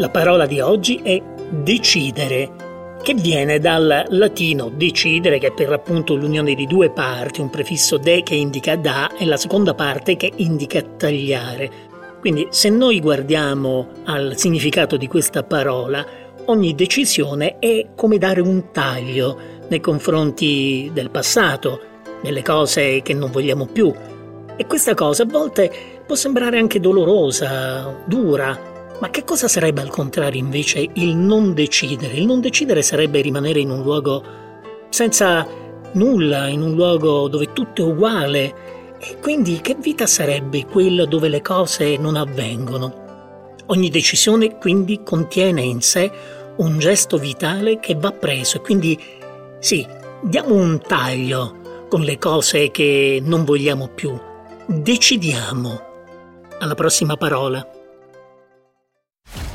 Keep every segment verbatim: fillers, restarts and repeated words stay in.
La parola di oggi è decidere, che viene dal latino decidere, che è per l'appunto l'unione di due parti, un prefisso de che indica da e la seconda parte che indica tagliare. Quindi se noi guardiamo al significato di questa parola, ogni decisione è come dare un taglio nei confronti del passato, delle cose che non vogliamo più. E questa cosa a volte può sembrare anche dolorosa, dura. Ma che cosa sarebbe al contrario invece il non decidere? Il non decidere sarebbe rimanere in un luogo senza nulla, in un luogo dove tutto è uguale. E quindi che vita sarebbe quella dove le cose non avvengono? Ogni decisione quindi contiene in sé un gesto vitale che va preso. E quindi sì, diamo un taglio con le cose che non vogliamo più. Decidiamo. Alla prossima parola.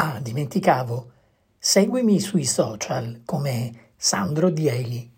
Ah, dimenticavo, seguimi sui social come Sandro Dieli.